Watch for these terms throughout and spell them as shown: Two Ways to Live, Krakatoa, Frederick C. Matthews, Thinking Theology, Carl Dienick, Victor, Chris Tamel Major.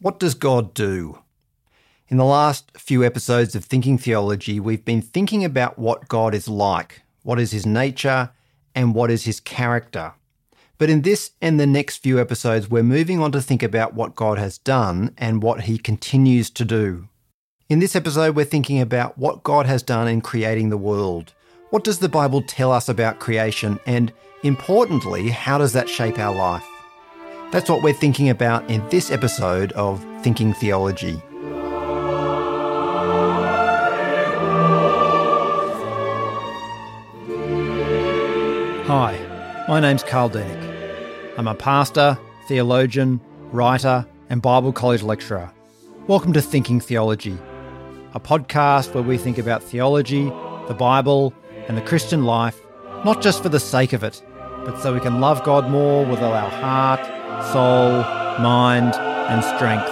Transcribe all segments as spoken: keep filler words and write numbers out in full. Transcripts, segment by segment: What does God do? In the last few episodes of Thinking Theology, we've been thinking about what God is like, what is his nature, and what is his character. But in this and the next few episodes, we're moving on to think about what God has done and what he continues to do. In this episode, we're thinking about what God has done in creating the world. What does the Bible tell us about creation? And importantly, how does that shape our life? That's what we're thinking about in this episode of Thinking Theology. Hi, my name's Carl Dienick. I'm a pastor, theologian, writer, and Bible college lecturer. Welcome to Thinking Theology, a podcast where we think about theology, the Bible, and the Christian life, not just for the sake of it, but so we can love God more with all our heart, soul, mind, and strength.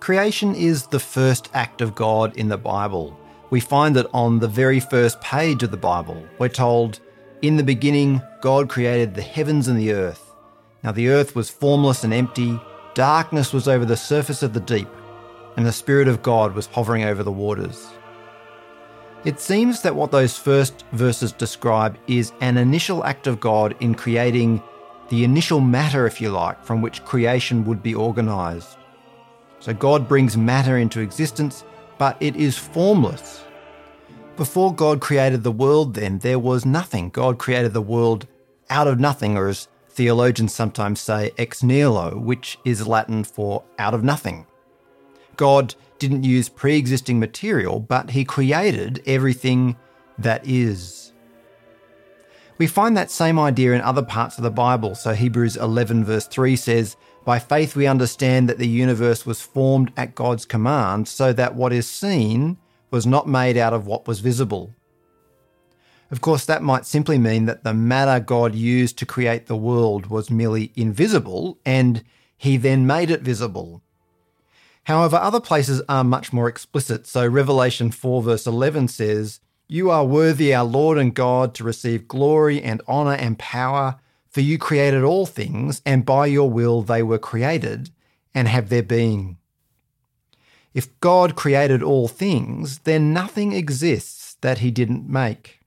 Creation is the first act of God in the Bible. We find that on the very first page of the Bible. We're told, "In the beginning, God created the heavens and the earth. Now the earth was formless and empty. Darkness was over the surface of the deep, and the Spirit of God was hovering over the waters." It seems that what those first verses describe is an initial act of God in creating the initial matter, if you like, from which creation would be organised. So God brings matter into existence, but it is formless. Before God created the world then, there was nothing. God created the world out of nothing, or as theologians sometimes say, ex nihilo, which is Latin for out of nothing. God didn't use pre-existing material, but he created everything that is. We find that same idea in other parts of the Bible. So Hebrews eleven verse three says, "By faith we understand that the universe was formed at God's command, so that what is seen was not made out of what was visible." Of course, that might simply mean that the matter God used to create the world was merely invisible, and he then made it visible. However, other places are much more explicit. So Revelation four verse eleven says, "You are worthy, our Lord and God, to receive glory and honour and power, for you created all things, and by your will they were created and have their being." If God created all things, then nothing exists that he didn't make.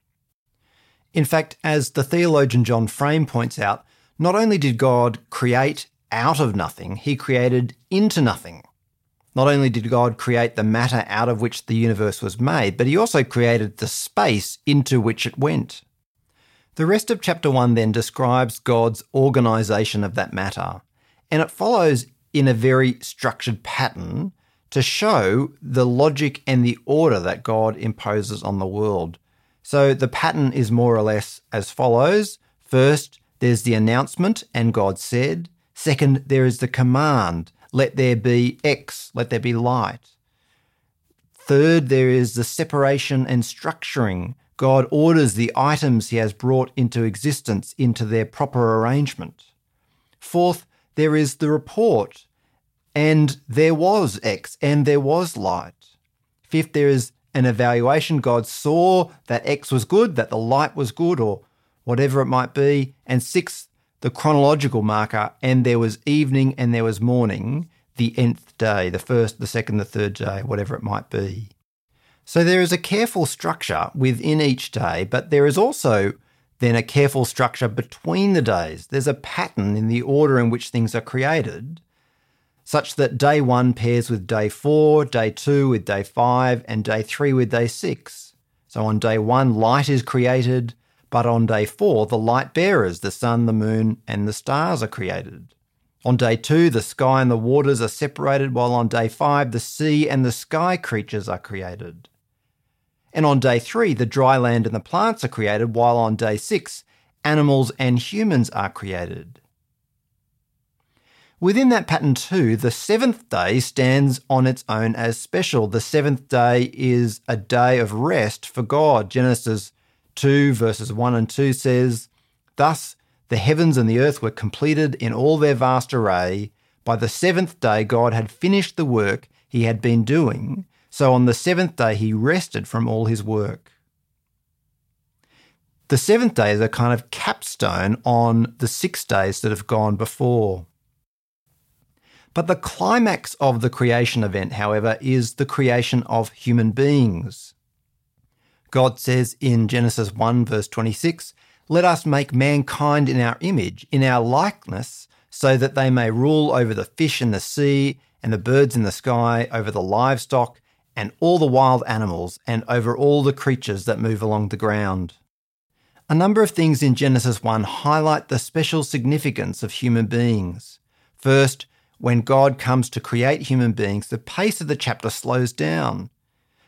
In fact, as the theologian John Frame points out, not only did God create out of nothing, he created into nothing. Not only did God create the matter out of which the universe was made, but he also created the space into which it went. The rest of chapter one then describes God's organisation of that matter, and it follows in a very structured pattern to show the logic and the order that God imposes on the world. So the pattern is more or less as follows. First, there's the announcement, and God said. Second, there is the command, let there be X, let there be light. Third, there is the separation and structuring. God orders the items he has brought into existence into their proper arrangement. Fourth, there is the report, and there was X, and there was light. Fifth, there is an evaluation. God saw that X was good, that the light was good, or whatever it might be. And sixth, the chronological marker, and there was evening and there was morning, the nth day, the first, the second, the third day, whatever it might be. So there is a careful structure within each day, but there is also then a careful structure between the days. There's a pattern in the order in which things are created, such that day one pairs with day four, day two with day five, and day three with day six. So on day one, light is created, but on day four, the light bearers, the sun, the moon, and the stars are created. On day two, the sky and the waters are separated, while on day five, the sea and the sky creatures are created. And on day three, the dry land and the plants are created, while on day six, animals and humans are created. Within that pattern too, the seventh day stands on its own as special. The seventh day is a day of rest for God. Genesis two verses one and two says, "Thus the heavens and the earth were completed in all their vast array. By the seventh day God had finished the work he had been doing. So on the seventh day he rested from all his work." The seventh day is a kind of capstone on the six days that have gone before. But the climax of the creation event, however, is the creation of human beings. God says in Genesis one, verse twenty-six, "Let us make mankind in our image, in our likeness, so that they may rule over the fish in the sea and the birds in the sky, over the livestock and all the wild animals, and over all the creatures that move along the ground." A number of things in Genesis one highlight the special significance of human beings. First, when God comes to create human beings, the pace of the chapter slows down.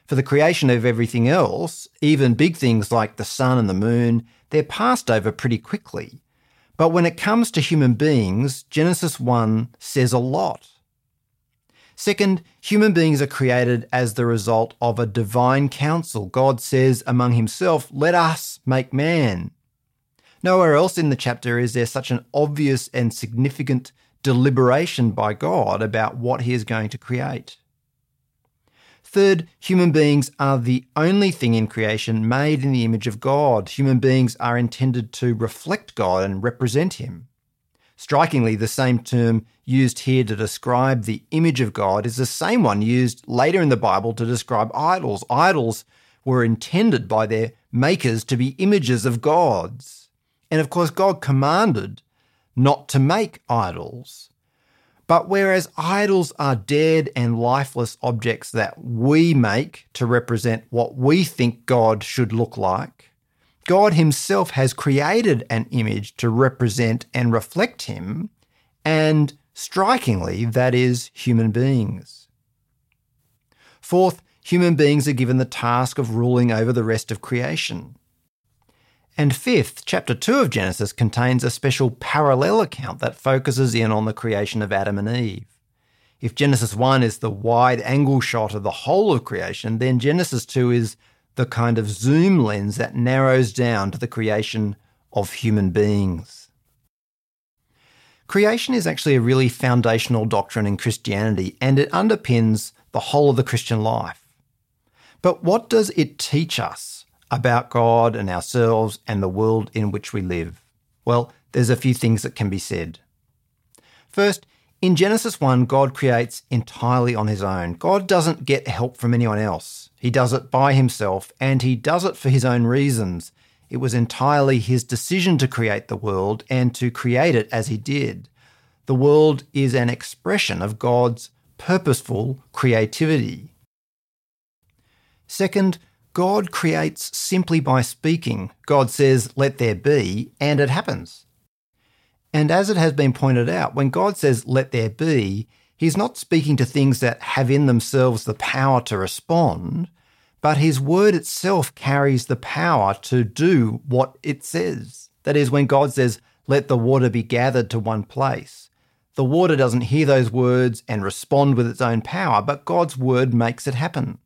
For the creation of everything else, even big things like the sun and the moon, they're passed over pretty quickly. But when it comes to human beings, Genesis one says a lot. Second, human beings are created as the result of a divine counsel. God says among himself, "Let us make man." Nowhere else in the chapter is there such an obvious and significant deliberation by God about what he is going to create. Third, human beings are the only thing in creation made in the image of God. Human beings are intended to reflect God and represent him. Strikingly, the same term used here to describe the image of God is the same one used later in the Bible to describe idols. Idols were intended by their makers to be images of gods. And of course, God commanded not to make idols. But whereas idols are dead and lifeless objects that we make to represent what we think God should look like, God himself has created an image to represent and reflect him, and strikingly, that is human beings. Fourth, human beings are given the task of ruling over the rest of creation. And fifth, chapter two of Genesis contains a special parallel account that focuses in on the creation of Adam and Eve. If Genesis one is the wide-angle shot of the whole of creation, then Genesis two is the kind of zoom lens that narrows down to the creation of human beings. Creation is actually a really foundational doctrine in Christianity, and it underpins the whole of the Christian life. But what does it teach us about God and ourselves and the world in which we live? Well, there's a few things that can be said. First, in Genesis one, God creates entirely on his own. God doesn't get help from anyone else. He does it by himself, and he does it for his own reasons. It was entirely his decision to create the world and to create it as he did. The world is an expression of God's purposeful creativity. Second, God creates simply by speaking. God says, "Let there be," and it happens. And as it has been pointed out, when God says, "Let there be," he's not speaking to things that have in themselves the power to respond, but his word itself carries the power to do what it says. That is, when God says, "Let the water be gathered to one place," the water doesn't hear those words and respond with its own power, but God's word makes it happen.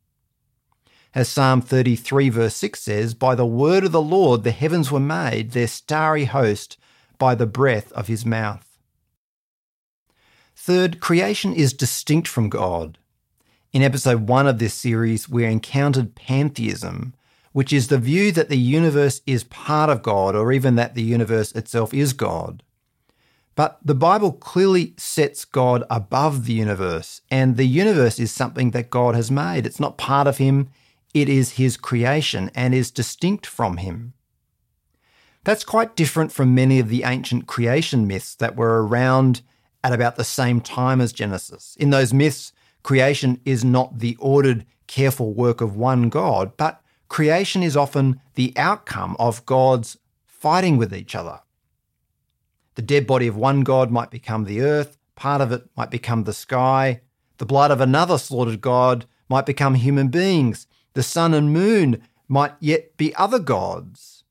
As Psalm thirty-three verse six says, "By the word of the Lord the heavens were made, their starry host by the breath of his mouth." Third, creation is distinct from God. In episode one of this series, we encountered pantheism, which is the view that the universe is part of God, or even that the universe itself is God. But the Bible clearly sets God above the universe, and the universe is something that God has made. It's not part of him, it is his creation and is distinct from him. That's quite different from many of the ancient creation myths that were around at about the same time as Genesis. In those myths, creation is not the ordered, careful work of one God, but creation is often the outcome of gods fighting with each other. The dead body of one god might become the earth, part of it might become the sky, the blood of another slaughtered god might become human beings, the sun and moon might yet be other gods.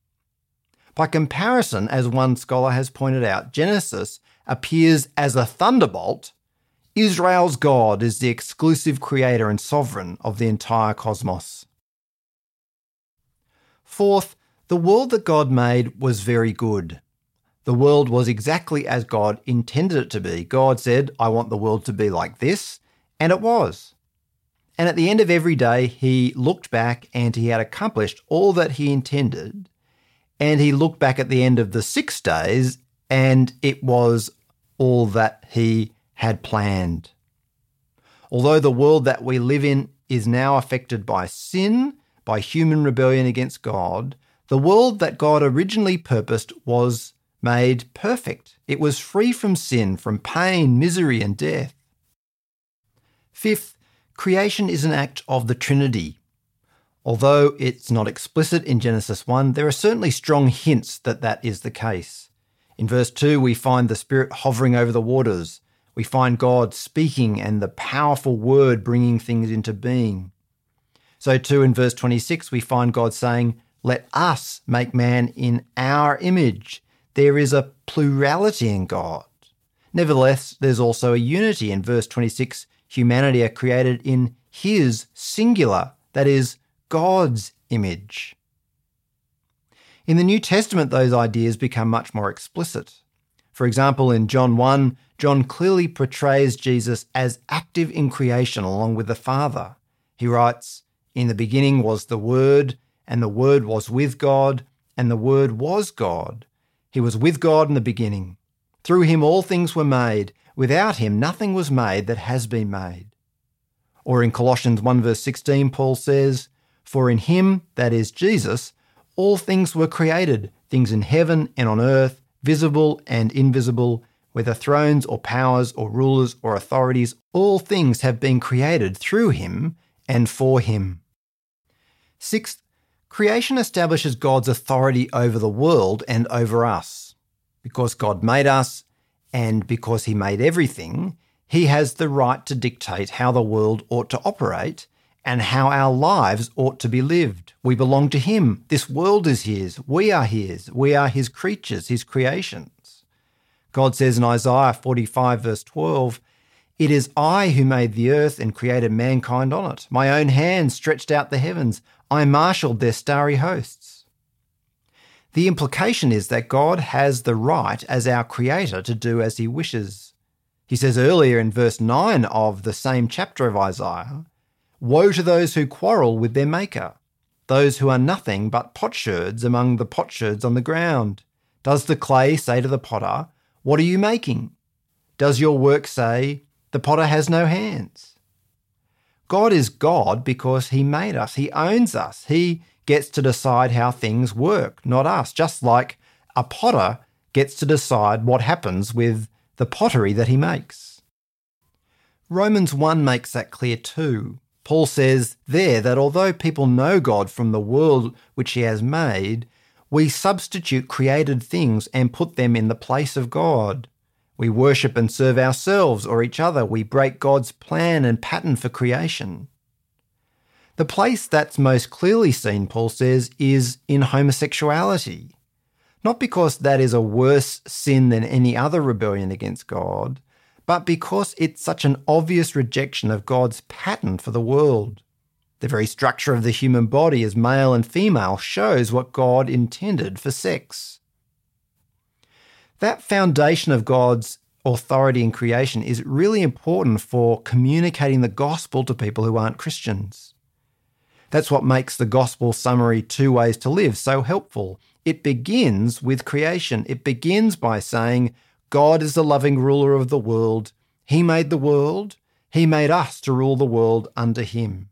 By comparison, as one scholar has pointed out, Genesis appears as a thunderbolt. Israel's God is the exclusive creator and sovereign of the entire cosmos. Fourth, the world that God made was very good. The world was exactly as God intended it to be. God said, "I want the world to be like this," and it was. And at the end of every day, he looked back and he had accomplished all that he intended. And he looked back at the end of the six days and it was all that he had planned. Although the world that we live in is now affected by sin, by human rebellion against God, the world that God originally purposed was made perfect. It was free from sin, from pain, misery, and death. Fifth, creation is an act of the Trinity. Although it's not explicit in Genesis one, there are certainly strong hints that that is the case. In verse two, we find the Spirit hovering over the waters. We find God speaking and the powerful word bringing things into being. So too in verse twenty-six, we find God saying, "Let us make man in our image." There is a plurality in God. Nevertheless, there's also a unity. In verse twenty-six, humanity are created in his singular, that is, God's image. In the New Testament, those ideas become much more explicit. For example, in John one, John clearly portrays Jesus as active in creation along with the Father. He writes, "In the beginning was the Word, and the Word was with God, and the Word was God. He was with God in the beginning. Through him all things were made. Without him nothing was made that has been made." Or in Colossians one verse sixteen, Paul says, "For in him," that is Jesus, "all things were created, things in heaven and on earth, visible and invisible, whether thrones or powers or rulers or authorities, all things have been created through him and for him." Sixth, creation establishes God's authority over the world and over us. Because God made us and because he made everything, he has the right to dictate how the world ought to operate and how our lives ought to be lived. We belong to him. This world is his. We are his. We are his creatures, his creations. God says in Isaiah forty-five verse twelve, "It is I who made the earth and created mankind on it. My own hand stretched out the heavens. I marshaled their starry hosts." The implication is that God has the right as our creator to do as he wishes. He says earlier in verse nine of the same chapter of Isaiah, "Woe to those who quarrel with their maker, those who are nothing but potsherds among the potsherds on the ground. Does the clay say to the potter, 'What are you making?' Does your work say, 'The potter has no hands'?" God is God because he made us. He owns us. He gets to decide how things work, not us, just like a potter gets to decide what happens with the pottery that he makes. Romans one makes that clear too. Paul says there that although people know God from the world which he has made, we substitute created things and put them in the place of God. We worship and serve ourselves or each other. We break God's plan and pattern for creation. The place that's most clearly seen, Paul says, is in homosexuality. Not because that is a worse sin than any other rebellion against God, but because it's such an obvious rejection of God's pattern for the world. The very structure of the human body as male and female shows what God intended for sex. That foundation of God's authority in creation is really important for communicating the gospel to people who aren't Christians. That's what makes the gospel summary Two Ways to Live so helpful. It begins with creation. It begins by saying, God is the loving ruler of the world. He made the world. He made us to rule the world under him.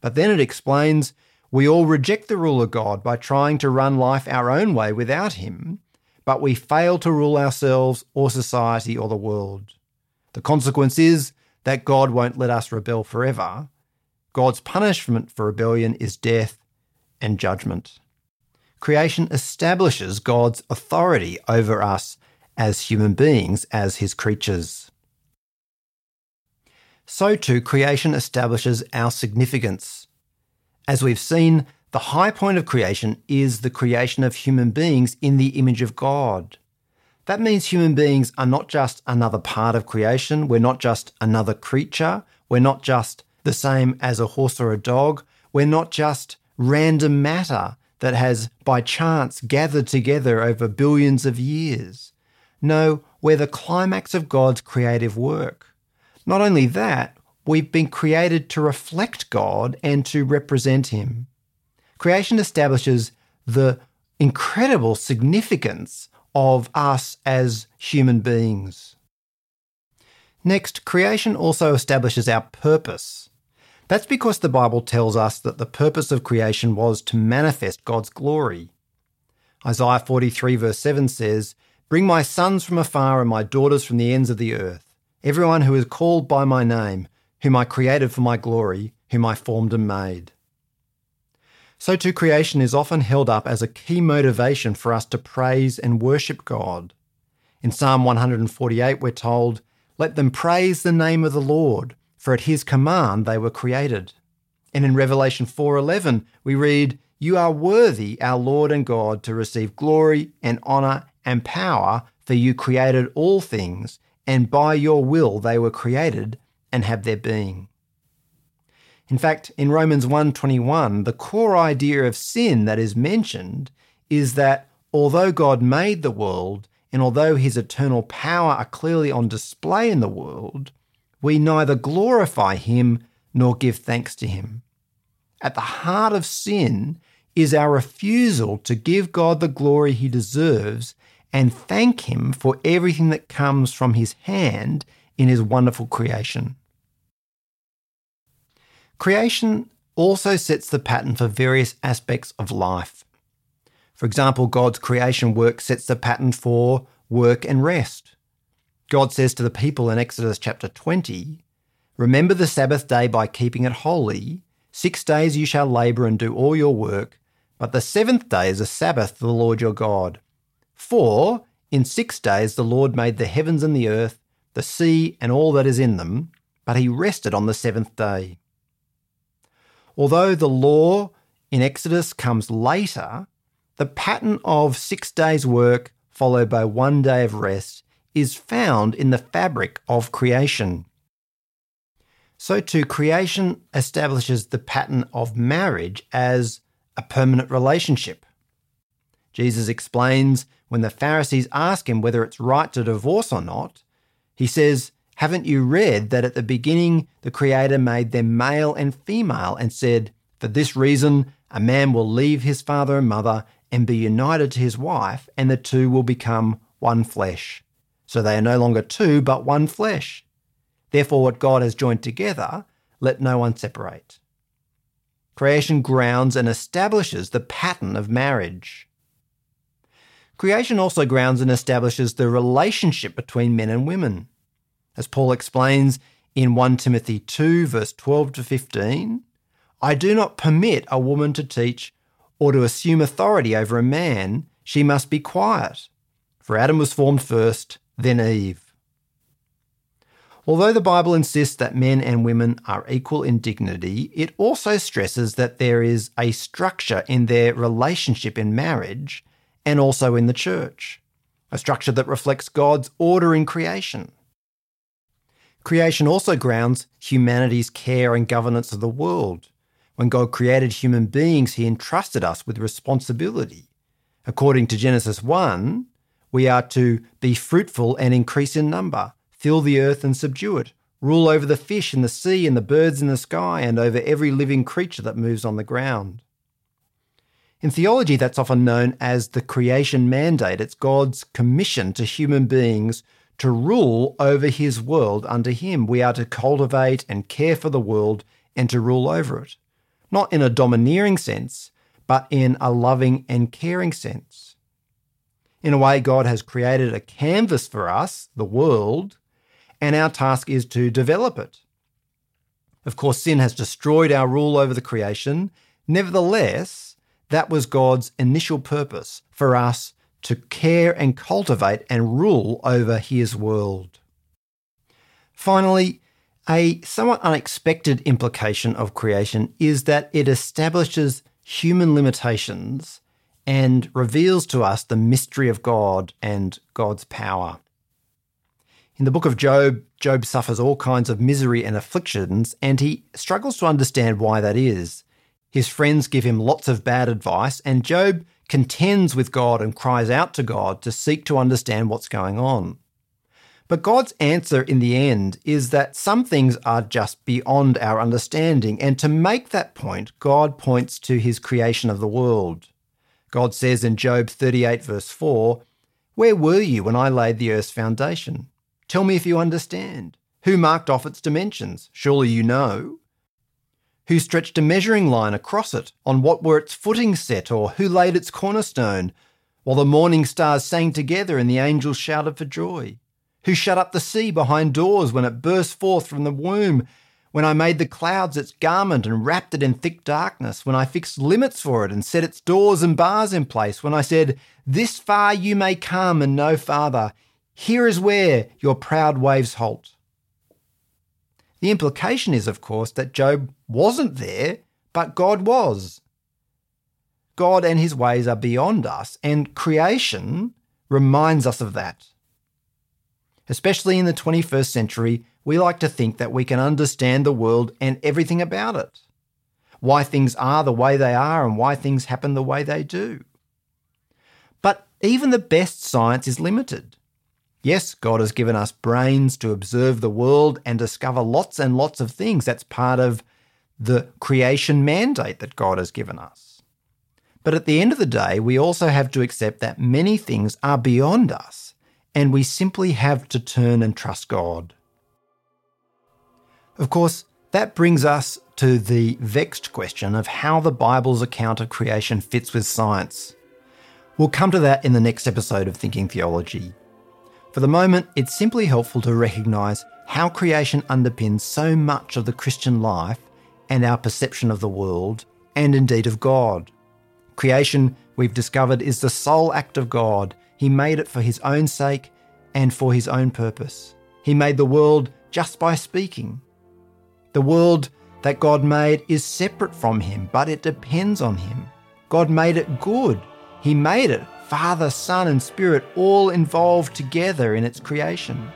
But then it explains, we all reject the rule of God by trying to run life our own way without him, but we fail to rule ourselves or society or the world. The consequence is that God won't let us rebel forever. God's punishment for rebellion is death and judgment. Creation establishes God's authority over us as human beings, as his creatures. So too, creation establishes our significance. As we've seen, the high point of creation is the creation of human beings in the image of God. That means human beings are not just another part of creation. We're not just another creature. We're not just the same as a horse or a dog. We're not just random matter that has, by chance, gathered together over billions of years. No, we're the climax of God's creative work. Not only that, we've been created to reflect God and to represent him. Creation establishes the incredible significance of us as human beings. Next, creation also establishes our purpose. That's because the Bible tells us that the purpose of creation was to manifest God's glory. Isaiah forty-three verse seven says, "Bring my sons from afar and my daughters from the ends of the earth, everyone who is called by my name, whom I created for my glory, whom I formed and made." So too, creation is often held up as a key motivation for us to praise and worship God. In Psalm one hundred forty-eight, we're told, "Let them praise the name of the Lord, for at his command they were created." And in Revelation four eleven, we read, "You are worthy, our Lord and God, to receive glory and honour and power, for you created all things, and by your will they were created and have their being." In fact, in Romans one twenty-one, the core idea of sin that is mentioned is that although God made the world, and although his eternal power are clearly on display in the world, we neither glorify him nor give thanks to him. At the heart of sin is our refusal to give God the glory he deserves and thank him for everything that comes from his hand in his wonderful creation. Creation also sets the pattern for various aspects of life. For example, God's creation work sets the pattern for work and rest. God says to the people in Exodus chapter twenty, "Remember the Sabbath day by keeping it holy. Six days you shall labour and do all your work, but the seventh day is a Sabbath to the Lord your God. For in six days the Lord made the heavens and the earth, the sea and all that is in them, but he rested on the seventh day." Although the law in Exodus comes later, the pattern of six days' work followed by one day of rest is found in the fabric of creation. So too, creation establishes the pattern of marriage as a permanent relationship. Jesus explains when the Pharisees ask him whether it's right to divorce or not, he says, "Haven't you read that at the beginning the Creator made them male and female and said, 'For this reason a man will leave his father and mother and be united to his wife, and the two will become one flesh. So they are no longer two, but one flesh. Therefore what God has joined together, let no one separate.'" Creation grounds and establishes the pattern of marriage. Creation also grounds and establishes the relationship between men and women. As Paul explains in First Timothy two, verse twelve to fifteen, "I do not permit a woman to teach or to assume authority over a man. She must be quiet. For Adam was formed first, then Eve." Although the Bible insists that men and women are equal in dignity, it also stresses that there is a structure in their relationship in marriage and also in the church, a structure that reflects God's order in creation. Creation also grounds humanity's care and governance of the world. When God created human beings, he entrusted us with responsibility. According to Genesis one, we are to be fruitful and increase in number, fill the earth and subdue it, rule over the fish in the sea and the birds in the sky and over every living creature that moves on the ground. In theology, that's often known as the creation mandate. It's God's commission to human beings to rule over his world under him. We are to cultivate and care for the world and to rule over it, not in a domineering sense, but in a loving and caring sense. In a way, God has created a canvas for us, the world, and our task is to develop it. Of course, sin has destroyed our rule over the creation. Nevertheless, that was God's initial purpose for us, to care and cultivate and rule over his world. Finally, a somewhat unexpected implication of creation is that it establishes human limitations and reveals to us the mystery of God and God's power. In the book of Job, Job suffers all kinds of misery and afflictions, and he struggles to understand why that is. His friends give him lots of bad advice, and Job contends with God and cries out to God to seek to understand what's going on. But God's answer in the end is that some things are just beyond our understanding, and to make that point, God points to his creation of the world. God says in Job thirty-eight verse four, "Where were you when I laid the earth's foundation? Tell me if you understand. Who marked off its dimensions? Surely you know. Who stretched a measuring line across it? On what were its footings set? Or who laid its cornerstone? While the morning stars sang together and the angels shouted for joy. Who shut up the sea behind doors when it burst forth from the womb? When I made the clouds its garment and wrapped it in thick darkness? When I fixed limits for it and set its doors and bars in place? When I said, 'This far you may come and no farther. Here is where your proud waves halt.'" The implication is, of course, that Job wasn't there, but God was. God and his ways are beyond us, and creation reminds us of that. Especially in the twenty-first century, we like to think that we can understand the world and everything about it, why things are the way they are and why things happen the way they do. But even the best science is limited. Yes, God has given us brains to observe the world and discover lots and lots of things. That's part of the creation mandate that God has given us. But at the end of the day, we also have to accept that many things are beyond us, and we simply have to turn and trust God. Of course, that brings us to the vexed question of how the Bible's account of creation fits with science. We'll come to that in the next episode of Thinking Theology. For the moment, it's simply helpful to recognise how creation underpins so much of the Christian life and our perception of the world, and indeed of God. Creation, we've discovered, is the sole act of God. He made it for his own sake and for his own purpose. He made the world just by speaking. The world that God made is separate from him, but it depends on him. God made it good. He made it Father, Son, and Spirit all involved together in its creation.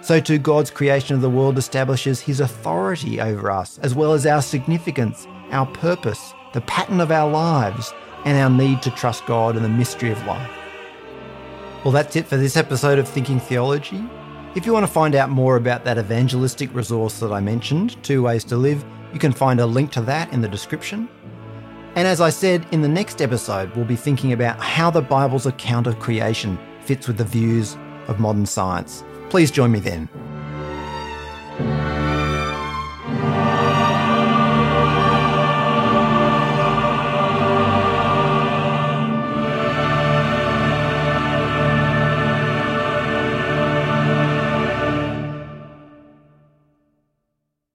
So too, God's creation of the world establishes his authority over us, as well as our significance, our purpose, the pattern of our lives, and our need to trust God in the mystery of life. Well, that's it for this episode of Thinking Theology. If you want to find out more about that evangelistic resource that I mentioned, Two Ways to Live, you can find a link to that in the description. And as I said, in the next episode, we'll be thinking about how the Bible's account of creation fits with the views of modern science. Please join me then.